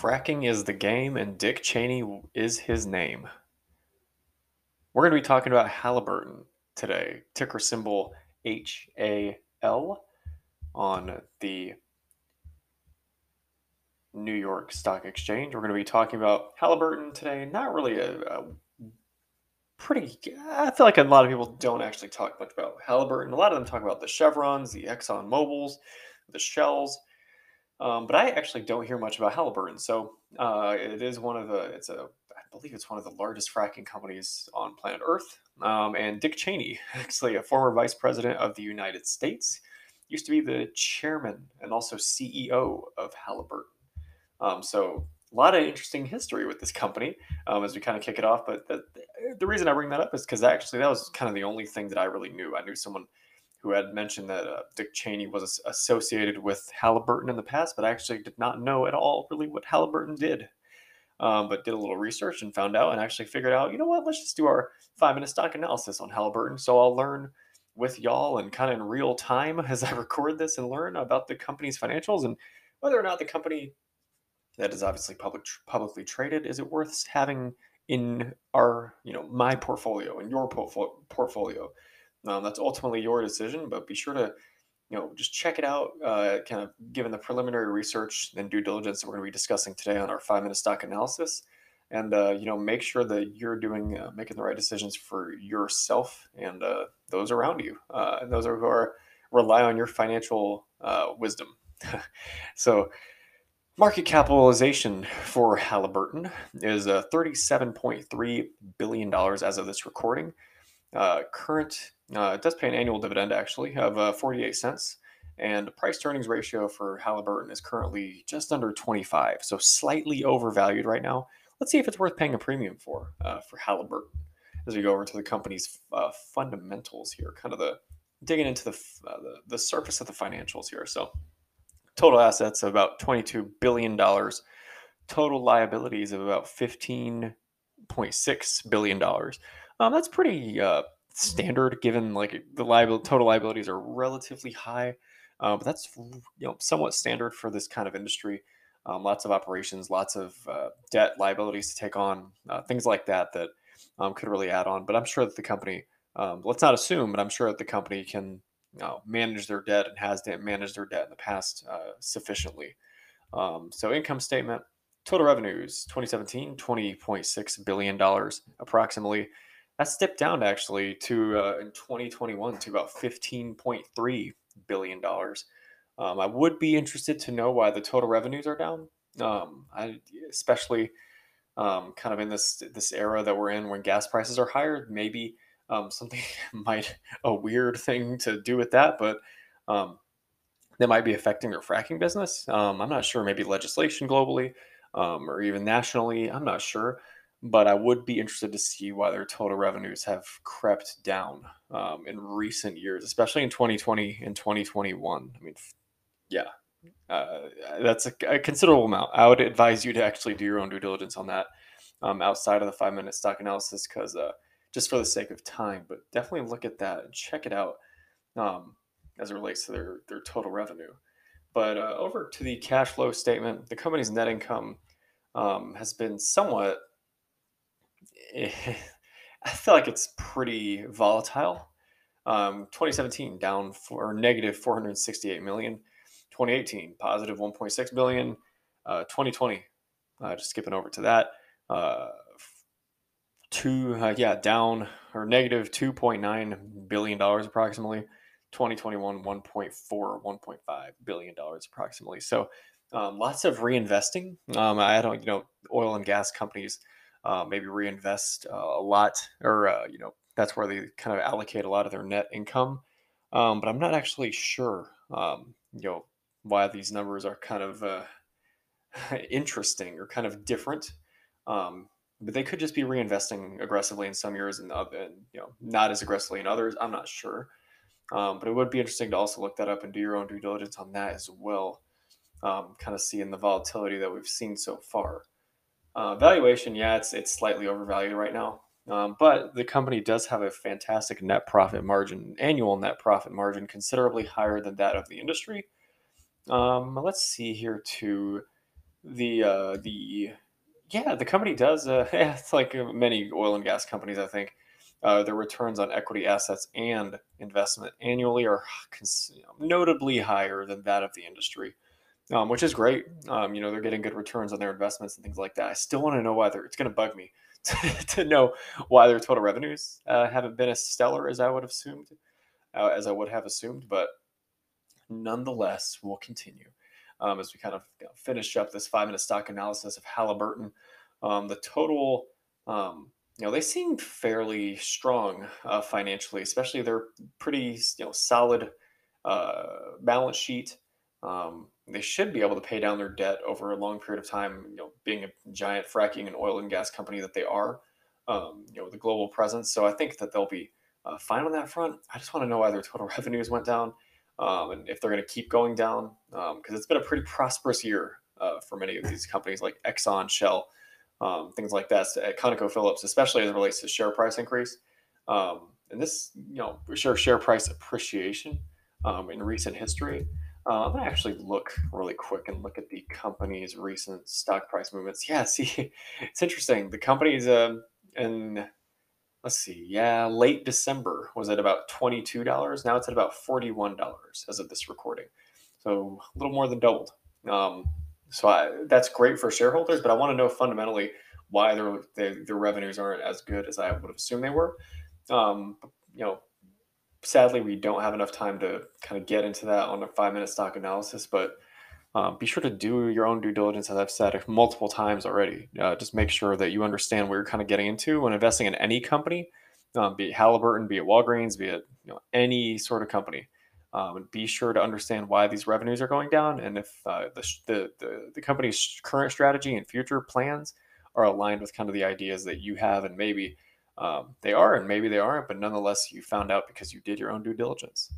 Fracking is the game and Dick Cheney is his name. We're going to be talking about Halliburton today, ticker symbol HAL on the New York Stock Exchange. We're going to be talking about Halliburton today. Not really I feel like a lot of people don't actually talk much about Halliburton. A lot of them talk about the Chevrons, the ExxonMobils, the Shells. But I actually don't hear much about Halliburton. So it is I believe it's one of the largest fracking companies on planet Earth. And Dick Cheney, actually a former vice president of the United States, used to be the chairman and also CEO of Halliburton. So a lot of interesting history with this company as we kind of kick it off. But the reason I bring that up is because actually that was kind of the only thing that I really knew. I knew someone who had mentioned that Dick Cheney was associated with Halliburton in the past, but I actually did not know at all really what Halliburton did. But did a little research and found out and actually figured out, you know what, let's just do our 5-minute stock analysis on Halliburton. So I'll learn with y'all and kind of in real time as I record this and learn about the company's financials and whether or not the company that is obviously publicly traded, is it worth having in our, my portfolio and your portfolio? That's ultimately your decision, but be sure to, just check it out, kind of given the preliminary research and due diligence that we're going to be discussing today on our 5-minute stock analysis. And, make sure that you're making the right decisions for yourself and those around you, and those who rely on your financial wisdom. So market capitalization for Halliburton is $37.3 billion as of this recording. It does pay an annual dividend actually of 48 cents, and the price to earnings ratio for Halliburton is currently just under 25, so slightly overvalued right now. Let's see if it's worth paying a premium for Halliburton as we go over to the company's fundamentals here, kind of digging into the surface of the financials here. So total assets of about $22 billion, total liabilities of about $15.6 billion. That's pretty standard, given like the total liabilities are relatively high, but that's somewhat standard for this kind of industry. Lots of operations, lots of debt liabilities to take on, things like that could really add on. But I'm sure that the company, let's not assume, but I'm sure that the company can manage their debt and has managed their debt in the past sufficiently. So income statement, total revenues 2017, $20.6 billion approximately. That stepped down actually in 2021 to about $15.3 billion. I would be interested to know why the total revenues are down, especially kind of in this era that we're in when gas prices are higher. Maybe something might a weird thing to do with that, but that might be affecting their fracking business. I'm not sure. Maybe legislation globally or even nationally. I'm not sure. But I would be interested to see why their total revenues have crept down in recent years, especially in 2020 and 2021. I mean, that's a considerable amount. I would advise you to actually do your own due diligence on that outside of the 5-minute stock analysis, because just for the sake of time, but definitely look at that and check it out as it relates to their total revenue. But over to the cash flow statement, the company's net income has been somewhat... I feel like it's pretty volatile. 2017 down for negative $468 million, 2018 positive $1.6 billion, 2020 just skipping over to that down or negative $2.9 billion approximately, 2021 $1.5 billion approximately. So lots of reinvesting. I don't oil and gas companies maybe reinvest a lot, or that's where they kind of allocate a lot of their net income. But I'm not actually sure, why these numbers are kind of interesting or kind of different. But they could just be reinvesting aggressively in some years and not as aggressively in others. I'm not sure, but it would be interesting to also look that up and do your own due diligence on that as well. Kind of seeing the volatility that we've seen so far. Valuation, it's slightly overvalued right now, but the company does have a fantastic net profit margin, annual net profit margin, considerably higher than that of the industry. Let's see here to the company does. It's like many oil and gas companies, I think. Their returns on equity assets and investment annually are notably higher than that of the industry, which is great. They're getting good returns on their investments and things like that. I still want to know why it's going to bug me to know why their total revenues haven't been as stellar as I would have assumed, but nonetheless, we'll continue as we kind of finish up this 5-minute stock analysis of Halliburton. The total... they seem fairly strong financially, especially their pretty solid balance sheet. They should be able to pay down their debt over a long period of time, being a giant fracking and oil and gas company that they are, the global presence. So I think that they'll be fine on that front. I just want to know why their total revenues went down and if they're going to keep going down, because it's been a pretty prosperous year for many of these companies like Exxon, Shell, things like that, at ConocoPhillips, especially as it relates to share price increase. And this, share price appreciation in recent history. I'm going to actually look really quick and look at the company's recent stock price movements. Yeah, see, it's interesting. The company's late December was at about $22. Now it's at about $41 as of this recording. So a little more than doubled. So that's great for shareholders, but I want to know fundamentally why their revenues aren't as good as I would have assumed they were. Sadly, we don't have enough time to kind of get into that on a 5-minute stock analysis, but be sure to do your own due diligence, as I've said multiple times already. Just make sure that you understand what you're kind of getting into when investing in any company, be it Halliburton, be it Walgreens, be it any sort of company. And be sure to understand why these revenues are going down, and if the company's current strategy and future plans are aligned with kind of the ideas that you have, and maybe they are and maybe they aren't, but nonetheless you found out because you did your own due diligence.